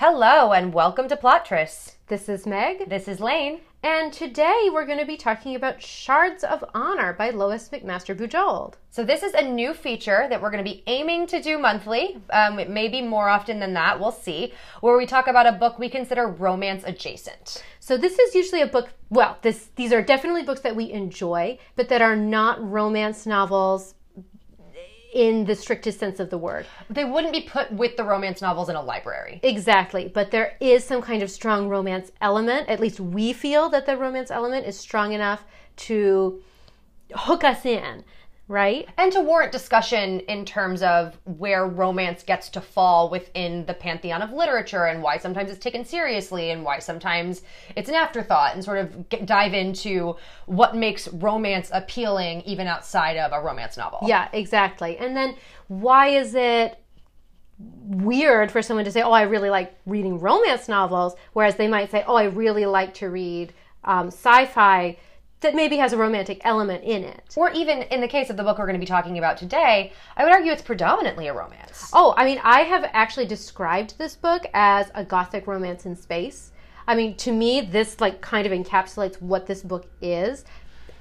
Hello and welcome to Plottress. This is Meg. This is Lane. And today we're going to be talking about Shards of Honor by Lois McMaster Bujold. So this is a new feature that we're going to be aiming to do monthly. It may be more often than that, we'll see, where we talk about a book we consider romance adjacent. So this is usually a book, well, these are definitely books that we enjoy, but that are not romance novels in the strictest sense of the word. They wouldn't be put with the romance novels in a library. Exactly, but there is some kind of strong romance element. At least we feel that the romance element is strong enough to hook us in, right? And to warrant discussion in terms of where romance gets to fall within the pantheon of literature and why sometimes it's taken seriously and why sometimes it's an afterthought, and sort of dive into what makes romance appealing even outside of a romance novel. Yeah, exactly. And then why is it weird for someone to say, oh, I really like reading romance novels, whereas they might say, oh, I really like to read sci-fi that maybe has a romantic element in it. Or even in the case of the book we're going to be talking about today, I would argue it's predominantly a romance. Oh, I mean, I have actually described this book as a gothic romance in space. I mean, to me, this like kind of encapsulates what this book is.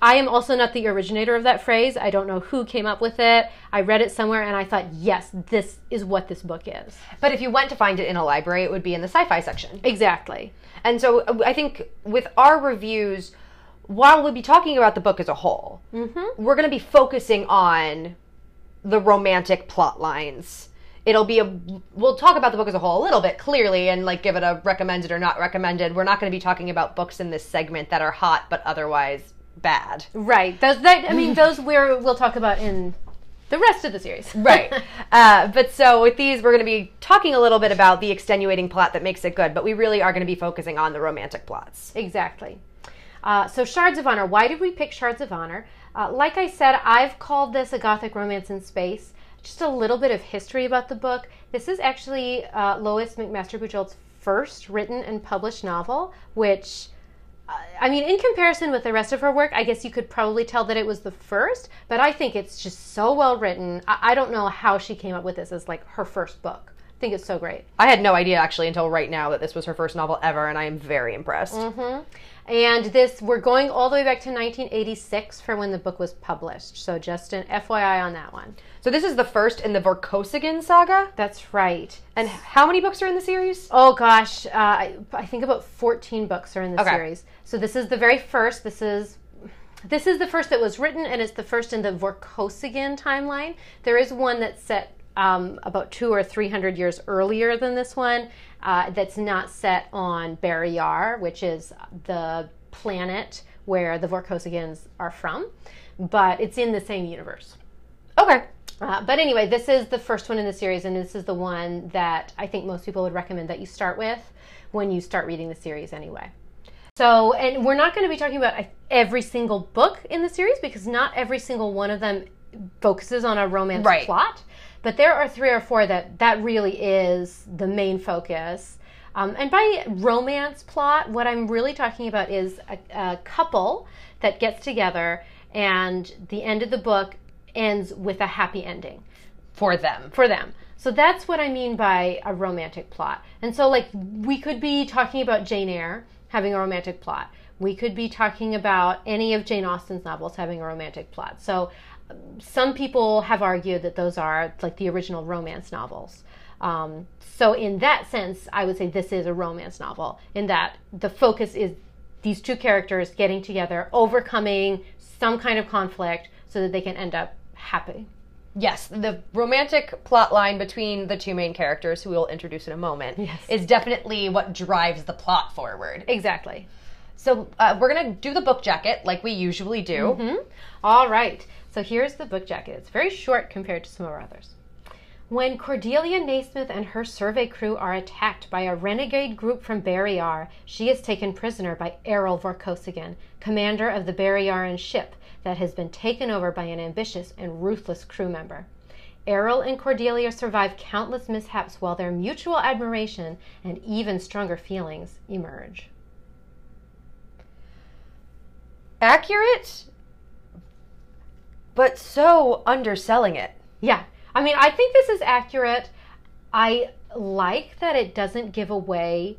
I am also not the originator of that phrase. I don't know who came up with it. I read it somewhere and I thought, yes, this is what this book is. But if you went to find it in a library, it would be in the sci-fi section. Exactly. And so I think with our reviews, while we'll be talking about the book as a whole, we're going to be focusing on the romantic plot lines. We'll talk about the book as a whole a little bit, clearly, and like give it a recommended or not recommended. We're not going to be talking about books in this segment that are hot but otherwise bad. Right. Those we'll talk about in the rest of the series. Right. But so with these, we're going to be talking a little bit about the extenuating plot that makes it good, but we really are going to be focusing on the romantic plots. Exactly. So Shards of Honor. Why did we pick Shards of Honor? Like I said, I've called this a gothic romance in space. Just a little bit of history about the book. This is actually Lois McMaster Bujold's first written and published novel, which, I mean, in comparison with the rest of her work, I guess you could probably tell that it was the first, but I think it's just so well written. I don't know how she came up with this as like her first book. I think it's so great. I had no idea actually until right now that this was her first novel ever, and I am very impressed. And this, we're going all the way back to 1986 for when the book was published. So just an FYI on that one. So this is the first in the Vorkosigan saga? That's right. And how many books are in the series? Oh gosh, I think about 14 books are in the series. So this is the very first. This is the first that was written, and it's the first in the Vorkosigan timeline. There is one that's set about 200 or 300 years earlier than this one, that's not set on Barrayar, which is the planet where the Vorkosigans are from, but it's in the same universe. But anyway, this is the first one in the series, and this is the one that I think most people would recommend that you start with when you start reading the series anyway. So, and we're not going to be talking about every single book in the series because not every single one of them focuses on a romance plot. But there are 3 or 4 that really is the main focus. And by romance plot, what I'm really talking about is a couple that gets together, and the end of the book ends with a happy ending. For them. For them. So that's what I mean by a romantic plot. And so, like, we could be talking about Jane Eyre having a romantic plot. We could be talking about any of Jane Austen's novels having a romantic plot. So some people have argued that those are like the original romance novels. So in that sense, I would say this is a romance novel in that the focus is these two characters getting together, overcoming some kind of conflict so that they can end up happy. Yes, the romantic plot line between the two main characters, who we'll introduce in a moment, is definitely what drives the plot forward. Exactly. So we're going to do the book jacket like we usually do. All right. So here's the book jacket. It's very short compared to some of our others. When Cordelia Naismith and her survey crew are attacked by a renegade group from Barrayar, she is taken prisoner by Errol Vorkosigan, commander of the Barrayaran ship that has been taken over by an ambitious and ruthless crew member. Errol and Cordelia survive countless mishaps while their mutual admiration and even stronger feelings emerge. Accurate? But so underselling it. Yeah. I mean, I think this is accurate. I like that it doesn't give away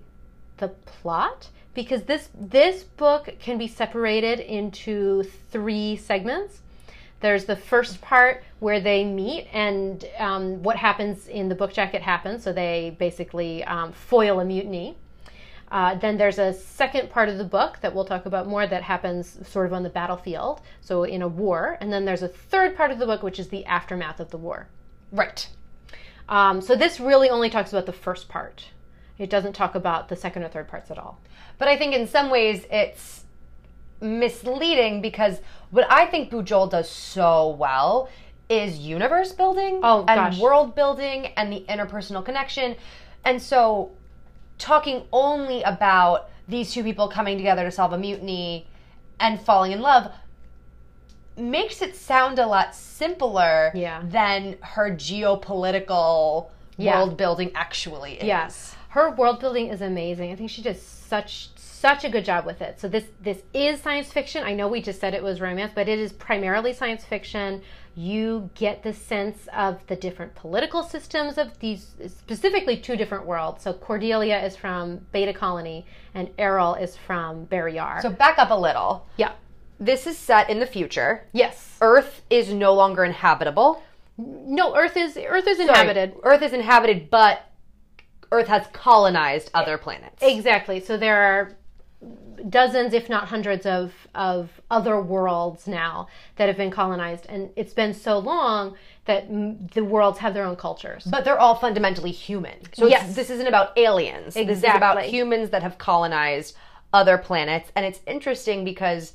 the plot, because this book can be separated into three segments. There's the first part where they meet, and what happens in the book jacket happens, so they basically foil a mutiny. Then there's a second part of the book that we'll talk about more that happens sort of on the battlefield, so in a war. And then there's a third part of the book, which is the aftermath of the war. Right. So this really only talks about the first part. It doesn't talk about the second or third parts at all. But I think in some ways it's misleading, because what I think Bujold does so well is universe building and world building and the interpersonal connection. And so talking only about these two people coming together to solve a mutiny and falling in love makes it sound a lot simpler than her geopolitical world building actually is. Yes. Her world building is amazing. I think she does such a good job with it. So this is science fiction. I know we just said it was romance, but it is primarily science fiction. You get the sense of the different political systems of these, specifically two different worlds. So Cordelia is from Beta Colony and Errol is from Barrayar. So back up a little. Yeah. This is set in the future. Yes. Earth is no longer inhabitable. No, Earth is inhabited. Earth is inhabited, but Earth has colonized other planets. Exactly. So there are dozens, if not hundreds, of other worlds now that have been colonized. And it's been so long that the worlds have their own cultures. But they're all fundamentally human. So this isn't about aliens. Exactly. This is about humans that have colonized other planets. And it's interesting because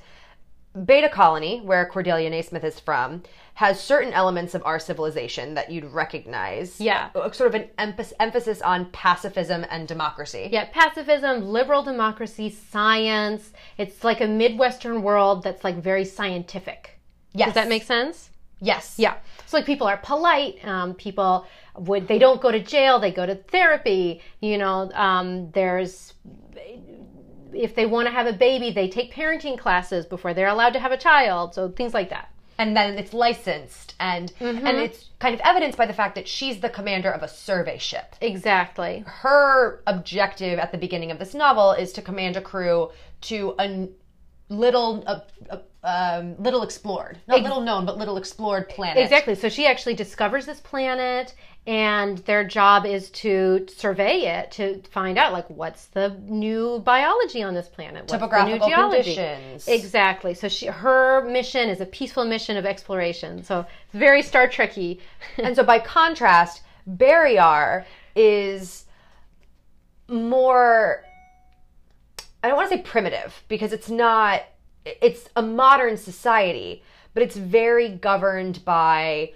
Beta Colony, where Cordelia Naismith is from, has certain elements of our civilization that you'd recognize. Yeah. Sort of an emphasis on pacifism and democracy. Yeah, pacifism, liberal democracy, science. It's like a Midwestern world that's like very scientific. Yes. Does that make sense? Yes. Yeah. So like people are polite. People they don't go to jail. They go to therapy. You know, if they want to have a baby, they take parenting classes before they're allowed to have a child. So things like that. And then it's licensed. And it's kind of evidenced by the fact that she's the commander of a survey ship. Exactly. Her objective at the beginning of this novel is to command a crew to a little explored. Not little known, but little explored planet. Exactly. So she actually discovers this planet, and their job is to survey it to find out, like, what's the new biology on this planet? What's topographical the new geology? Conditions. Exactly. So her mission is a peaceful mission of exploration. So it's very Star Trek-y. And so by contrast, Barrayar is more, I don't want to say primitive, because it's not, it's a modern society, but it's very governed by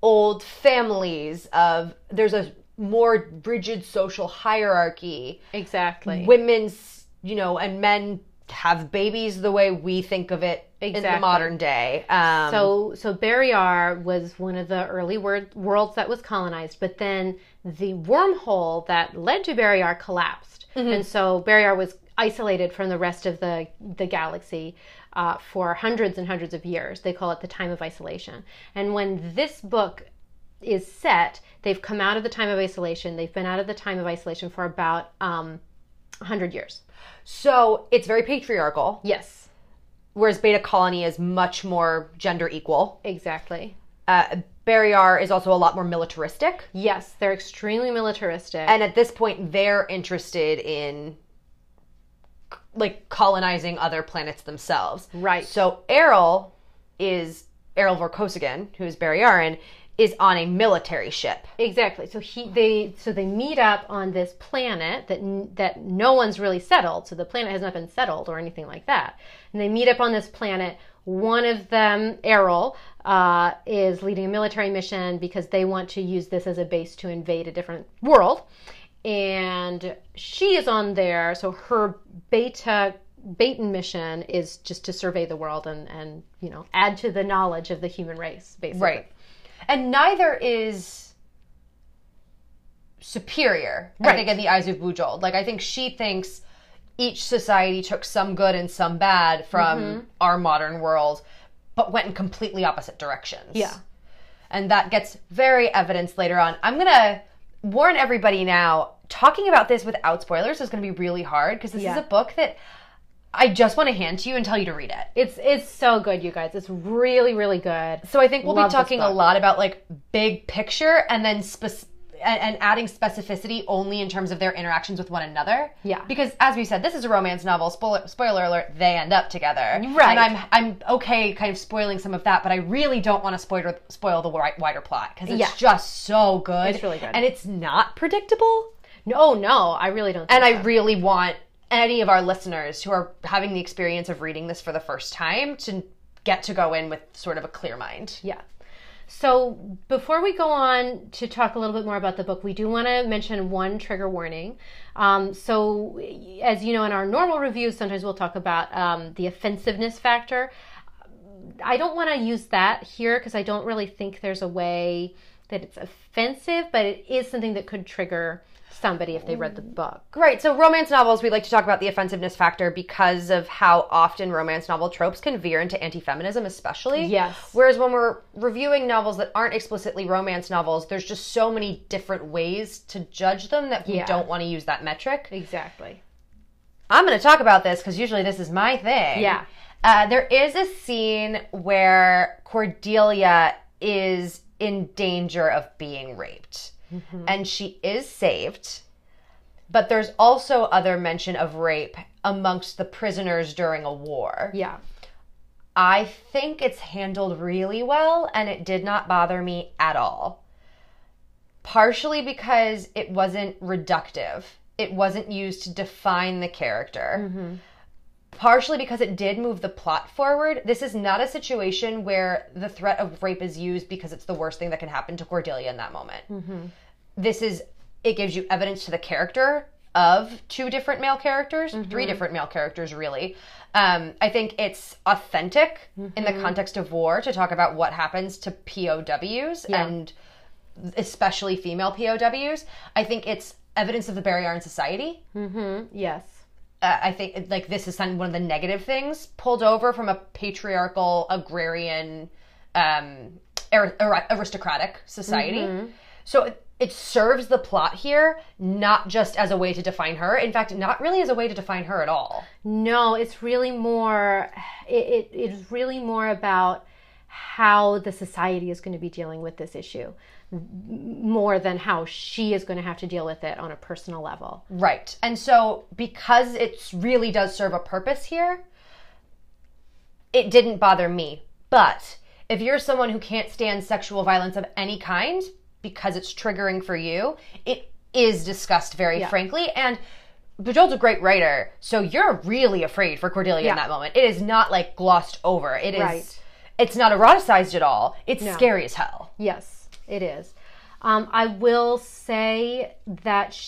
old families of, there's a more rigid social hierarchy. Exactly. Women's, and men have babies the way we think of it in the modern day. So Barrayar was one of the early worlds that was colonized, but then the wormhole that led to Barrayar collapsed. Mm-hmm. And so Barrayar was isolated from the rest of the galaxy for hundreds and hundreds of years. They call it the time of isolation. And when this book is set, they've come out of the time of isolation. They've been out of the time of isolation for about 100 years. So it's very patriarchal. Yes. Whereas Beta Colony is much more gender equal. Exactly. Barrayar is also a lot more militaristic. Yes, they're extremely militaristic. And at this point, they're interested in like colonizing other planets themselves. Right. So Errol Vorkosigan, who is Barrayaran, is on a military ship. Exactly. So they meet up on this planet that no one's really settled. So the planet has not been settled or anything like that. And they meet up on this planet. One of them, Errol, is leading a military mission because they want to use this as a base to invade a different world. And she is on there, so her Betan mission is just to survey the world and add to the knowledge of the human race, basically. Right. And neither is superior, I think, in the eyes of Bujold. Like, I think she thinks each society took some good and some bad from our modern world, but went in completely opposite directions. Yeah. And that gets very evidenced later on. I'm going to warn everybody now, talking about this without spoilers is going to be really hard, because this is a book that I just want to hand to you and tell you to read it. It's so good, you guys. It's really, really good. So I think we'll be talking a lot about, like, big picture and then and adding specificity only in terms of their interactions with one another. Yeah. Because, as we said, this is a romance novel. Spoiler alert, they end up together. Right. And I'm okay kind of spoiling some of that, but I really don't want to spoil the wider plot, because it's just so good. It's really good. And it's not predictable. No, no, I really don't think so. And I really want any of our listeners who are having the experience of reading this for the first time to get to go in with sort of a clear mind. Yeah. So before we go on to talk a little bit more about the book, we do want to mention one trigger warning. So as you know, in our normal reviews, sometimes we'll talk about the offensiveness factor. I don't want to use that here, because I don't really think there's a way that it's offensive, but it is something that could trigger somebody if they read the book. Right, so romance novels, we like to talk about the offensiveness factor because of how often romance novel tropes can veer into anti-feminism, especially. Yes. Whereas when we're reviewing novels that aren't explicitly romance novels, there's just so many different ways to judge them that we don't want to use that metric. Exactly. I'm going to talk about this because usually this is my thing. Yeah. There is a scene where Cordelia is in danger of being raped. Mm-hmm. And she is saved, but there's also other mention of rape amongst the prisoners during a war. Yeah. I think it's handled really well, and it did not bother me at all. Partially because it wasn't reductive. It wasn't used to define the character. Mm-hmm. Partially because it did move the plot forward. This is not a situation where the threat of rape is used because it's the worst thing that can happen to Cordelia in that moment. Mm-hmm. It gives you evidence to the character of two different male characters, mm-hmm. three different male characters, really. I think it's authentic mm-hmm. in the context of war to talk about what happens to POWs and especially female POWs. I think it's evidence of the Barrayar in society. Mm-hmm. Yes. I think, like, this is one of the negative things pulled over from a patriarchal, agrarian, aristocratic society. Mm-hmm. So it serves the plot here, not just as a way to define her. In fact, not really as a way to define her at all. No, it's really more, it's really more about how the society is going to be dealing with this issue, more than how she is going to have to deal with it on a personal level. Right. And so because it really does serve a purpose here, it didn't bother me. But if you're someone who can't stand sexual violence of any kind because it's triggering for you, it is discussed very frankly. And Bujold's a great writer, so you're really afraid for Cordelia in that moment. It is not, like, glossed over. It is... Right. It's not eroticized at all. It's scary as hell. Yes, it is. I will say that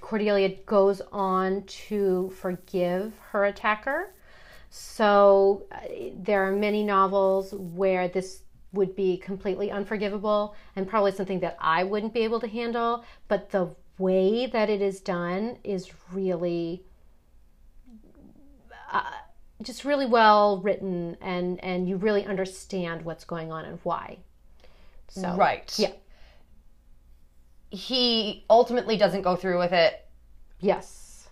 Cordelia goes on to forgive her attacker. So there are many novels where this would be completely unforgivable and probably something that I wouldn't be able to handle. But the way that it is done is really... just really well written, and you really understand what's going on and why. So, right. Yeah. He ultimately doesn't go through with it. Yes.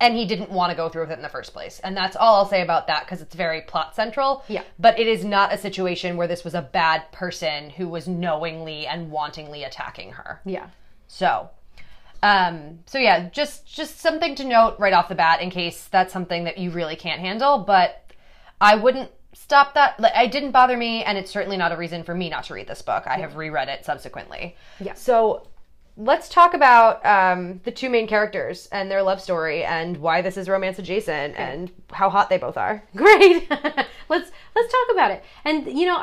And he didn't want to go through with it in the first place. And that's all I'll say about that, because it's very plot central. Yeah. But it is not a situation where this was a bad person who was knowingly and wantingly attacking her. Yeah. So... yeah, just something to note right off the bat in case that's something that you really can't handle, but I wouldn't stop that. It didn't bother me, and it's certainly not a reason for me not to read this book. I have reread it subsequently. Yeah. So let's talk about the two main characters and their love story and why this is romance adjacent and how hot they both are. Great. Let's talk about it. And, you know,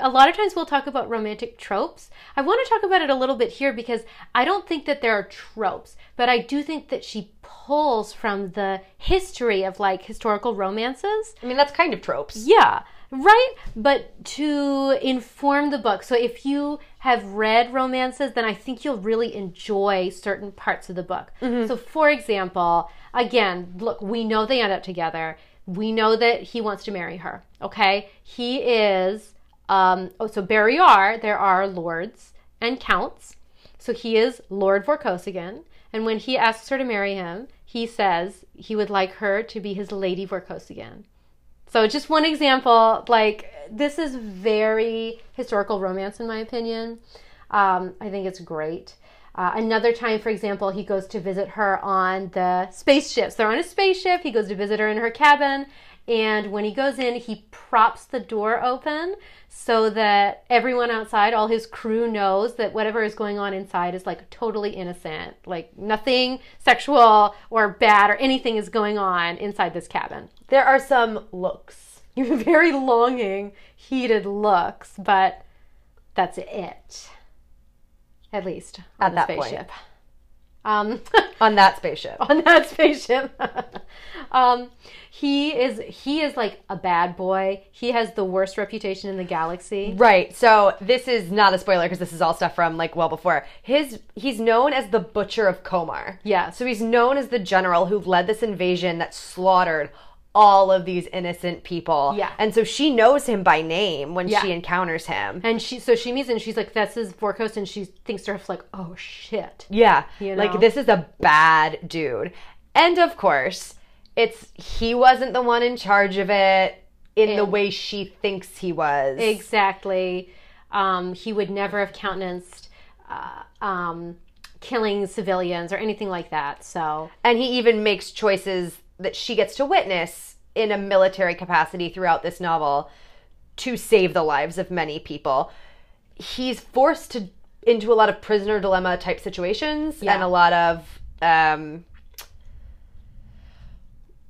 a lot of times we'll talk about romantic tropes. I want to talk about it a little bit here because I don't think that there are tropes, but I do think that she pulls from the history of, like, historical romances. I mean, that's kind of tropes. Yeah, right? But to inform the book. So if you have read romances, then I think you'll really enjoy certain parts of the book. Mm-hmm. So, for example, again, look, we know they end up together. We know that he wants to marry her, okay? He is, so Barrayar, there are lords and counts. So he is Lord Vorkosigan, and when he asks her to marry him, he says he would like her to be his Lady Vorkosigan. So just one example, like, this is very historical romance, in my opinion. I think it's great. Another time, for example, he goes to visit her on the spaceships. They're on a spaceship. He goes to visit her in her cabin. And when he goes in, he props the door open so that everyone outside, all his crew, knows that whatever is going on inside is, like, totally innocent. Like, nothing sexual or bad or anything is going on inside this cabin. There are some looks. Very longing, heated looks, but that's it. At least on the spaceship. On that spaceship. On that spaceship. He is like a bad boy. He has the worst reputation in the galaxy. Right. So this is not a spoiler because this is all stuff from, like, well before. He's known as the Butcher of Komarr. Yeah. So he's known as the general who led this invasion that slaughtered all of these innocent people. Yeah. And so she knows him by name when she encounters him. And she meets him, and she's like, this is Vorkos, and she thinks to herself, like, oh shit. Yeah. You know? Like, this is a bad dude. And of course, he wasn't the one in charge of it in the way she thinks he was. Exactly. He would never have countenanced killing civilians or anything like that. So. And he even makes choices that she gets to witness in a military capacity throughout this novel to save the lives of many people. He's forced into a lot of prisoner dilemma type situations and a lot of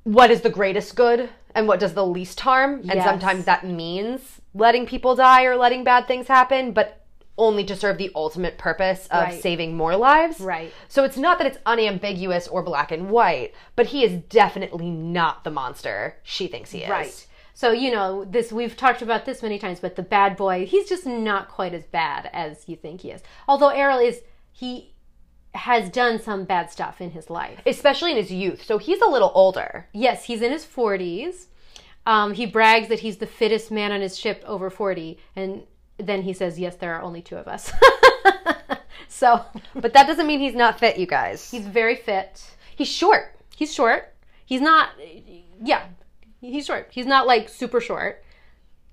what is the greatest good and what does the least harm. And sometimes that means letting people die or letting bad things happen, but only to serve the ultimate purpose of saving more lives. Right. So it's not that it's unambiguous or black and white, but he is definitely not the monster she thinks he is. Right. So, you know, we've talked about this many times, but the bad boy, he's just not quite as bad as you think he is. Although Errol has done some bad stuff in his life. Especially in his youth. So he's a little older. Yes, he's in his 40s. He brags that he's the fittest man on his ship over 40, and then he says, yes, there are only two of us. So, but that doesn't mean he's not fit, you guys. He's very fit. He's short. He's short. He's not, like, super short.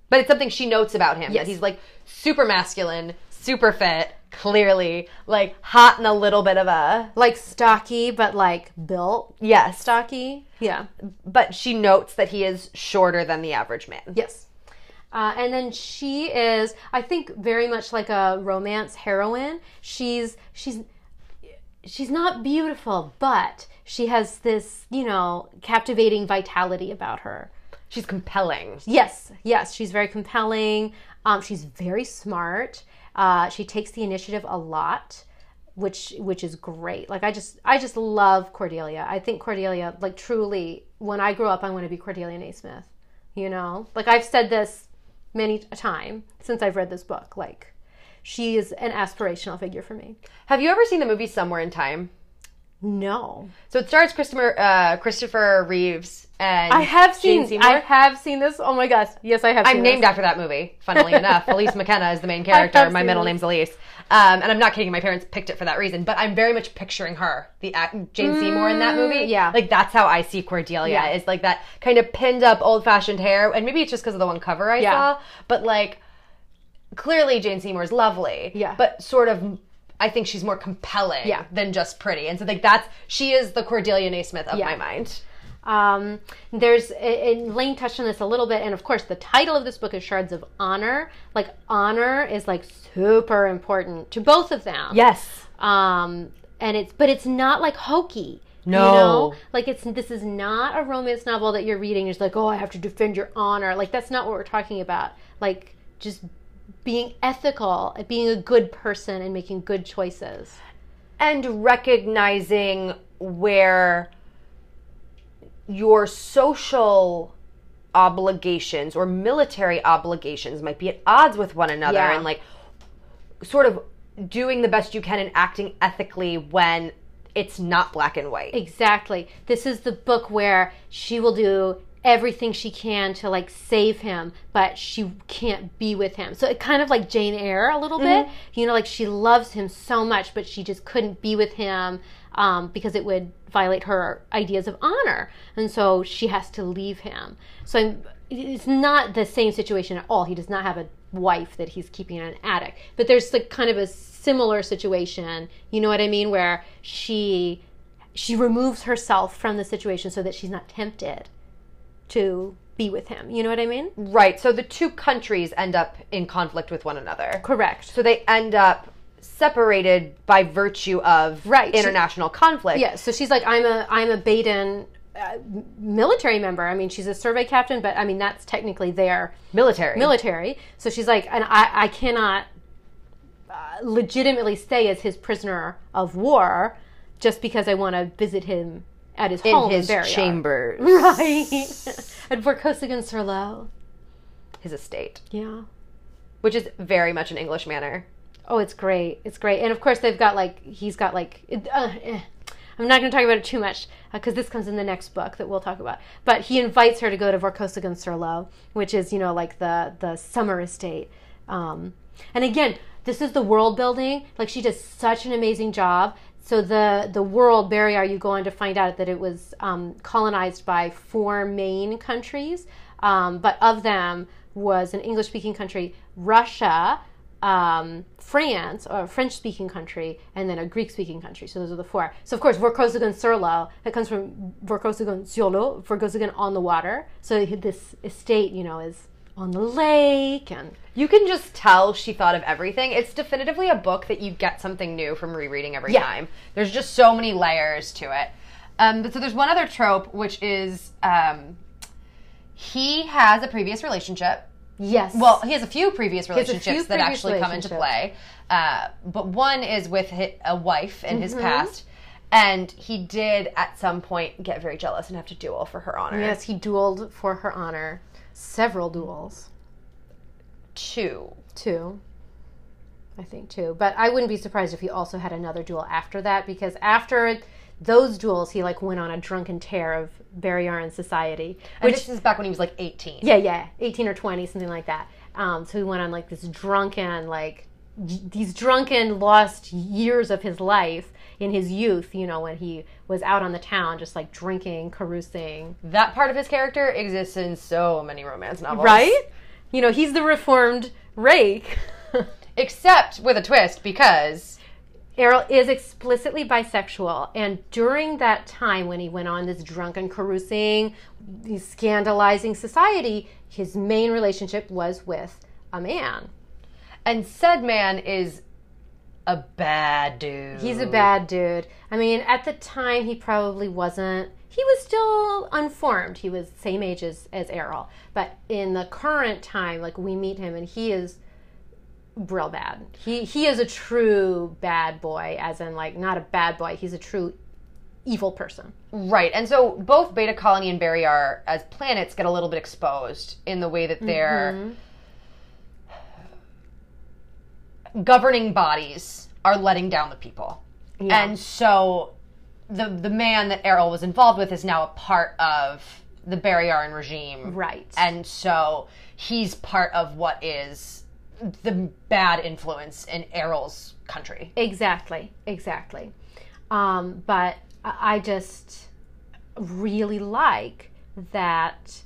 But it's something she notes about him. Yes. That he's, like, super masculine, super fit, clearly, like, hot and a little bit of a... like, stocky, but, like, built. Yes. Stocky. Yeah. But she notes that he is shorter than the average man. Yes. And then she is, I think, very much like a romance heroine. She's not beautiful, but she has this, you know, captivating vitality about her. She's compelling. Yes, she's very compelling. She's very smart. She takes the initiative a lot, which is great. Like, I just love Cordelia. I think Cordelia, like, truly, when I grow up, I want to be Cordelia Naismith. You know, like, I've said this many a time since I've read this book. Like, she is an aspirational figure for me. Have you ever seen the movie Somewhere in Time? No. So it stars Christopher Reeves and I have seen this. Oh my gosh. Yes, I have seen this. I'm named after that movie, funnily enough. Elise McKenna is the main character. My middle name's Elise. And I'm not kidding. My parents picked it for that reason. But I'm very much picturing her, the Jane Seymour in that movie. Yeah. Like, that's how I see Cordelia. Yeah. Is like that kind of pinned up old-fashioned hair. And maybe it's just because of the one cover I saw. But, like, clearly Jane Seymour's lovely. Yeah. But sort of... I think she's more compelling than just pretty. And so, like, she is the Cordelia Naismith of my mind. Lane touched on this a little bit, and of course the title of this book is Shards of Honor. Like, honor is, like, super important to both of them. Yes. But it's not, like, hokey. No. You know? Like, this is not a romance novel that you're reading. It's like, oh, I have to defend your honor. Like, that's not what we're talking about. Like, just being ethical, being a good person and making good choices. And recognizing where your social obligations or military obligations might be at odds with one another and, like, sort of doing the best you can and acting ethically when it's not black and white. Exactly. This is the book where she will do everything she can to like save him, but she can't be with him. So it kind of like Jane Eyre a little bit, you know, like she loves him so much, but she just couldn't be with him because it would violate her ideas of honor. And so she has to leave him. So it's not the same situation at all. He does not have a wife that he's keeping in an attic, but there's like kind of a similar situation, you know what I mean? Where she removes herself from the situation so that she's not tempted to be with him. You know what I mean? Right. So the two countries end up in conflict with one another. Correct. So they end up separated by virtue of international conflict. Yeah. So she's like, I'm a Baden military member. I mean, she's a survey captain, but I mean, that's technically their military. So she's like, and I cannot legitimately stay as his prisoner of war just because I want to visit him at his home in Barrayar. Chambers. Right. At Vorkosigan Surleau. His estate. Yeah. Which is very much an English manor. Oh, it's great. It's great. And of course they've got like, he's got like, I'm not going to talk about it too much because this comes in the next book that we'll talk about. But he invites her to go to Vorkosigan Surleau, which is, you know, like the summer estate. And again, this is the world building. Like she does such an amazing job. So the world, Barrayar, you go on to find out that it was colonized by 4 main countries, but of them was an English-speaking country, Russia, France, or a French-speaking country, and then a Greek-speaking country. So those are the 4. So of course, Vorkosigan Surleau, that comes from Vorkosigan Surleau, Vorkosigan on the water. So this estate, you know, is on the lake, and you can just tell she thought of everything. It's definitively a book that you get something new from rereading every time. There's just so many layers to it. But so there's one other trope, which is he has a previous relationship. Yes. Well, he has a few previous relationships that actually come into play. But one is with a wife in his past. And he did at some point get very jealous and have to duel for her honor. Yes, he dueled for her honor. Several duels. 2. I think 2. But I wouldn't be surprised if he also had another duel after that, because after those duels, he like went on a drunken tear of Barrayaran society. Which this is back when he was like 18. Yeah. 18 or 20, something like that. So he went on like this drunken, like these drunken lost years of his life in his youth, you know, when he was out on the town just like drinking, carousing. That part of his character exists in so many romance novels. Right? You know, he's the reformed rake. Except with a twist, because Errol is explicitly bisexual, and during that time when he went on this drunken carousing, scandalizing society, his main relationship was with a man. And said man is a bad dude. He's a bad dude. I mean, at the time, he probably wasn't. He was still unformed. He was same age as Errol. But in the current time, like, we meet him, and he is real bad. He is a true bad boy, as in, like, not a bad boy. He's a true evil person. Right. And so both Beta Colony and Barrayar, as planets, get a little bit exposed in the way that they're governing bodies are letting down the people. Yeah. And so the man that Errol was involved with is now a part of the Barrayaran regime. Right. And so he's part of what is the bad influence in Errol's country. Exactly. But I just really like that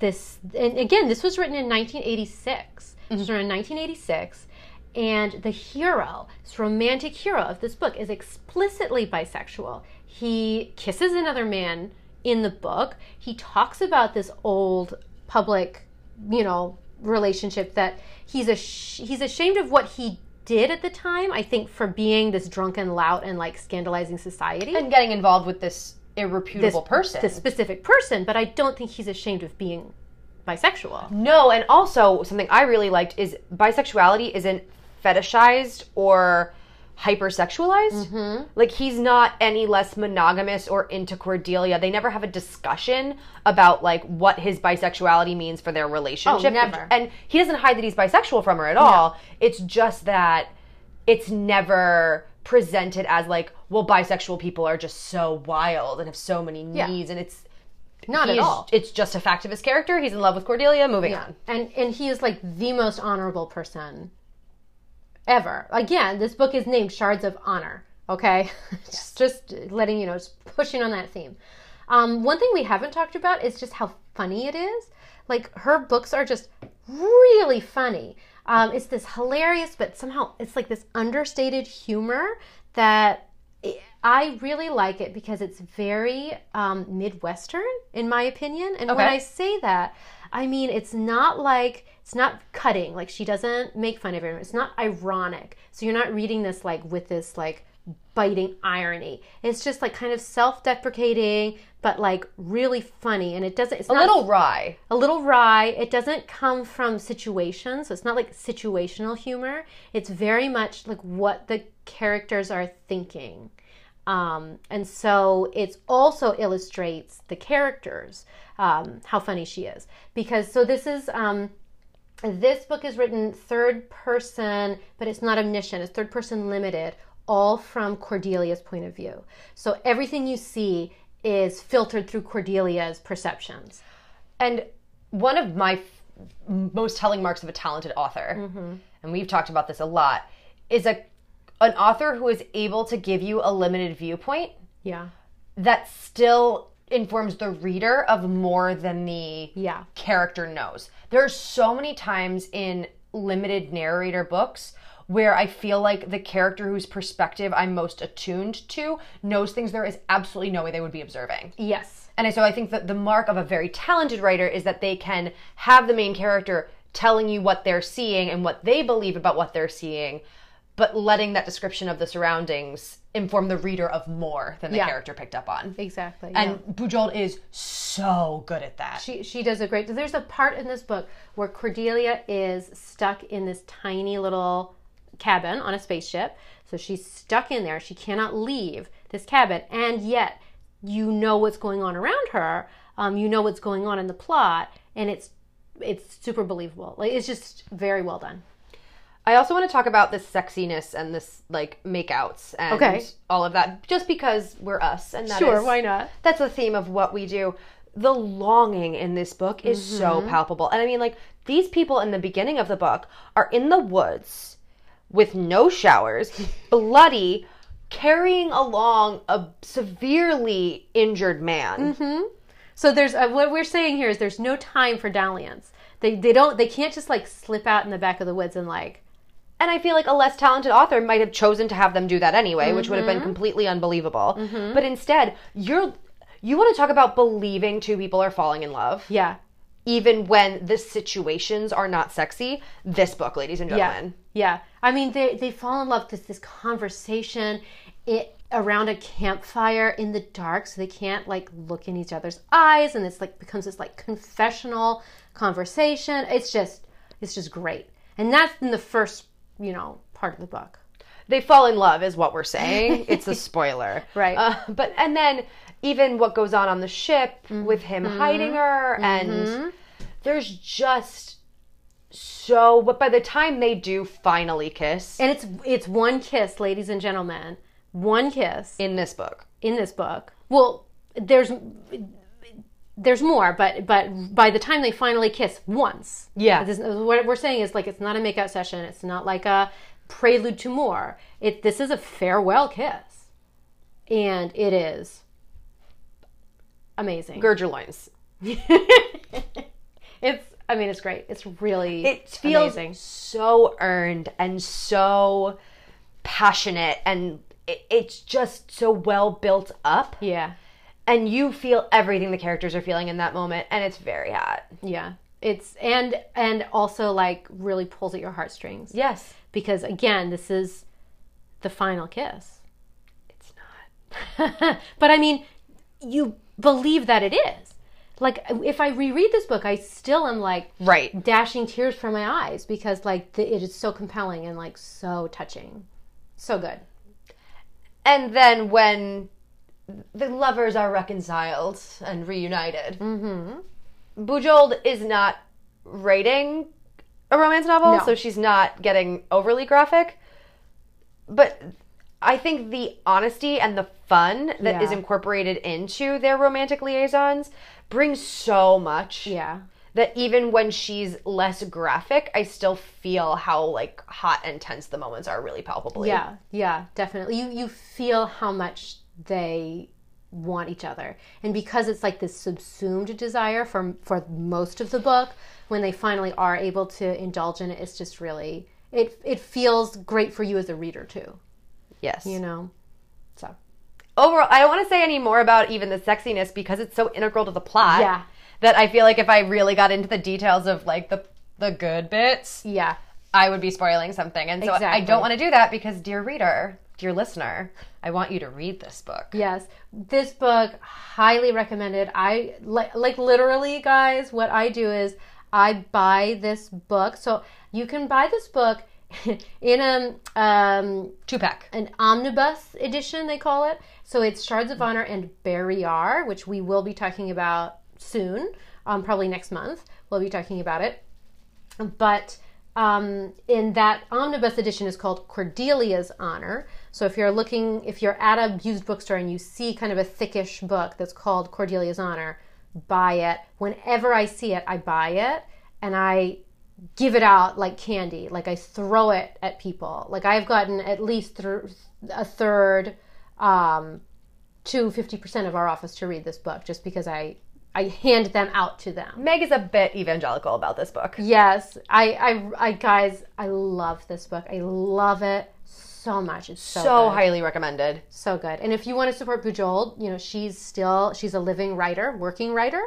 this, and again, this was written in 1986. It was written in 1986. And the hero, this romantic hero of this book, is explicitly bisexual. He kisses another man in the book. He talks about this old public, you know, relationship that he's ashamed of what he did at the time, I think, for being this drunken lout and, like, scandalizing society. And getting involved with this irreputable person. This specific person, but I don't think he's ashamed of being bisexual. No, and also something I really liked is bisexuality isn't fetishized or hypersexualized. Like, he's not any less monogamous or into Cordelia. They never have a discussion about, like, what his bisexuality means for their relationship. Oh, never. And he doesn't hide that he's bisexual from her at all. It's just that it's never presented as, like, well, bisexual people are just so wild and have so many needs, and it's Not at all. It's just a fact of his character. He's in love with Cordelia. Moving on. And he is like the most honorable person ever. Again, this book is named Shards of Honor. Okay, yes. just letting you know, just pushing on that theme. One thing we haven't talked about is just how funny it is. Like, her books are just really funny. It's this hilarious, but somehow it's like this understated humor that I really like it because it's very Midwestern, in my opinion. And when I say that, I mean it's not cutting. Like, she doesn't make fun of everyone. It's not ironic. So you're not reading this like with this like biting irony. It's just like kind of self-deprecating, but like really funny. And it doesn't, it's a little wry. A little wry. It doesn't come from situations. So it's not like situational humor. It's very much like what the characters are thinking. And so it also illustrates the characters, how funny she is. Because, so this is, this book is written third person, but it's not omniscient. It's third person limited, all from Cordelia's point of view. So everything you see is filtered through Cordelia's perceptions. And one of my most telling marks of a talented author, and we've talked about this a lot, is an author who is able to give you a limited viewpoint that still informs the reader of more than the character knows. There are so many times in limited narrator books where I feel like the character whose perspective I'm most attuned to knows things there is absolutely no way they would be observing. Yes. And so I think that the mark of a very talented writer is that they can have the main character telling you what they're seeing and what they believe about what they're seeing, but letting that description of the surroundings inform the reader of more than the character picked up on. Exactly. And Bujold is so good at that. She does a great... There's a part in this book where Cordelia is stuck in this tiny little cabin on a spaceship. So she's stuck in there. She cannot leave this cabin. And yet, you know what's going on around her. You know what's going on in the plot. And it's super believable. Like, it's just very well done. I also want to talk about this sexiness and this, like, makeouts and all of that, just because we're us. And that is, why not? That's the theme of what we do. The longing in this book is so palpable. And I mean, like, these people in the beginning of the book are in the woods with no showers, bloody, carrying along a severely injured man. So there's, what we're saying here is there's no time for dalliance. They can't just, like, slip out in the back of the woods and, like... And I feel like a less talented author might have chosen to have them do that anyway, which would have been completely unbelievable. But instead, you want to talk about believing two people are falling in love. Yeah. Even when the situations are not sexy. This book, ladies and gentlemen. Yeah. I mean, they fall in love because this conversation around a campfire in the dark, so they can't, like, look in each other's eyes, and it's, like, becomes this, like, confessional conversation. It's just great. And that's in the first, you know, part of the book. They fall in love is what we're saying. It's a spoiler. Right. And then even what goes on the ship with him hiding her, and there's just so, but by the time they do finally kiss. And it's one kiss, ladies and gentlemen. One kiss. In this book. Well, there's more, but by the time they finally kiss once. Yeah. What we're saying is, like, it's not a makeout session. It's not like a prelude to more. This is a farewell kiss. And it is amazing. Gird your loins. It's great. It's really amazing. It feels so earned and so passionate, and it's just so well built up. Yeah. And you feel everything the characters are feeling in that moment, and it's very hot. Yeah. It's and also, like, really pulls at your heartstrings. Yes. Because, again, this is the final kiss. It's not. But, I mean, you believe that it is. Like, if I reread this book, I still am, like, dashing tears from my eyes because, like, it is so compelling and, like, so touching. So good. And then when the lovers are reconciled and reunited. Bujold is not writing a romance novel, so she's not getting overly graphic. But I think the honesty and the fun that is incorporated into their romantic liaisons brings so much. Yeah. That even when she's less graphic, I still feel how, like, hot and tense the moments are really palpably. Yeah, yeah, definitely. You feel how much they want each other. And because it's, like, this subsumed desire for most of the book, when they finally are able to indulge in it, it's just really... It feels great for you as a reader, too. Yes. You know? So. Overall, I don't want to say any more about even the sexiness because it's so integral to the plot. Yeah. That I feel like if I really got into the details of, like, the good bits, yeah, I would be spoiling something. And so exactly. I don't want to do that because, dear reader, dear listener, I want you to read this book. Yes. This book, highly recommended. I, like, literally, guys, what I do is I buy this book. So you can buy this book in a... two-pack. An omnibus edition, they call it. So it's Shards of Honor and Barrayar, which we will be talking about soon, probably next month we'll be talking about it, but in that omnibus edition is called Cordelia's Honor. So if you're at a used bookstore and you see kind of a thickish book that's called Cordelia's Honor, buy it. Whenever I see it, I buy it and I give it out like candy. Like, I throw it at people. Like, I've gotten at least a third to 50% of our office to read this book just because I hand them out to them. Meg is a bit evangelical about this book. Yes. Guys, I love this book. I love it so much. It's so good. Highly recommended. So good. And if you want to support Bujold, you know, she's a living writer, working writer.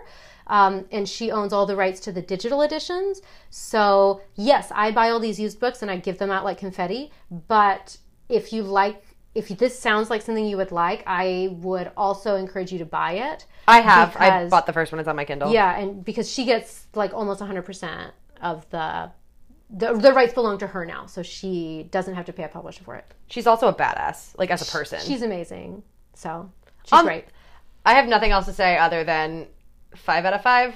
And she owns all the rights to the digital editions. So yes, I buy all these used books and I give them out like confetti. But if this sounds like something you would like, I would also encourage you to buy it. I have. I bought the first one. It's on my Kindle. Yeah, and because she gets like almost 100% of the rights belong to her now, so she doesn't have to pay a publisher for it. She's also a badass, like as a person. She's amazing. So she's great. I have nothing else to say other than 5 out of 5.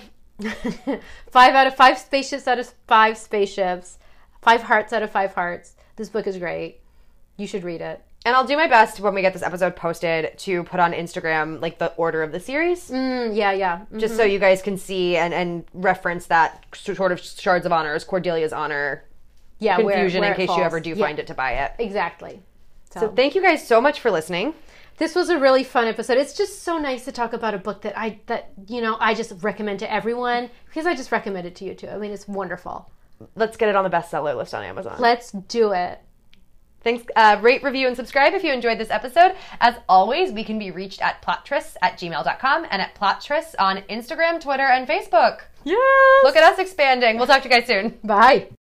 5 out of 5 spaceships out of 5 spaceships. 5 hearts out of 5 hearts. This book is great. You should read it. And I'll do my best when we get this episode posted to put on Instagram, like, the order of the series. Mm-hmm. Just so you guys can see and reference that sort of Shards of Honor, Cordelia's Honor confusion where in case falls. You ever do find it to buy it. Exactly. So thank you guys so much for listening. This was a really fun episode. It's just so nice to talk about a book that I just recommend to everyone because I just recommend it to you, too. I mean, it's wonderful. Let's get it on the bestseller list on Amazon. Let's do it. Thanks. Rate, review, and subscribe if you enjoyed this episode. As always, we can be reached at plottriss@gmail.com and at plottriss on Instagram, Twitter, and Facebook. Yes! Look at us expanding. We'll talk to you guys soon. Bye.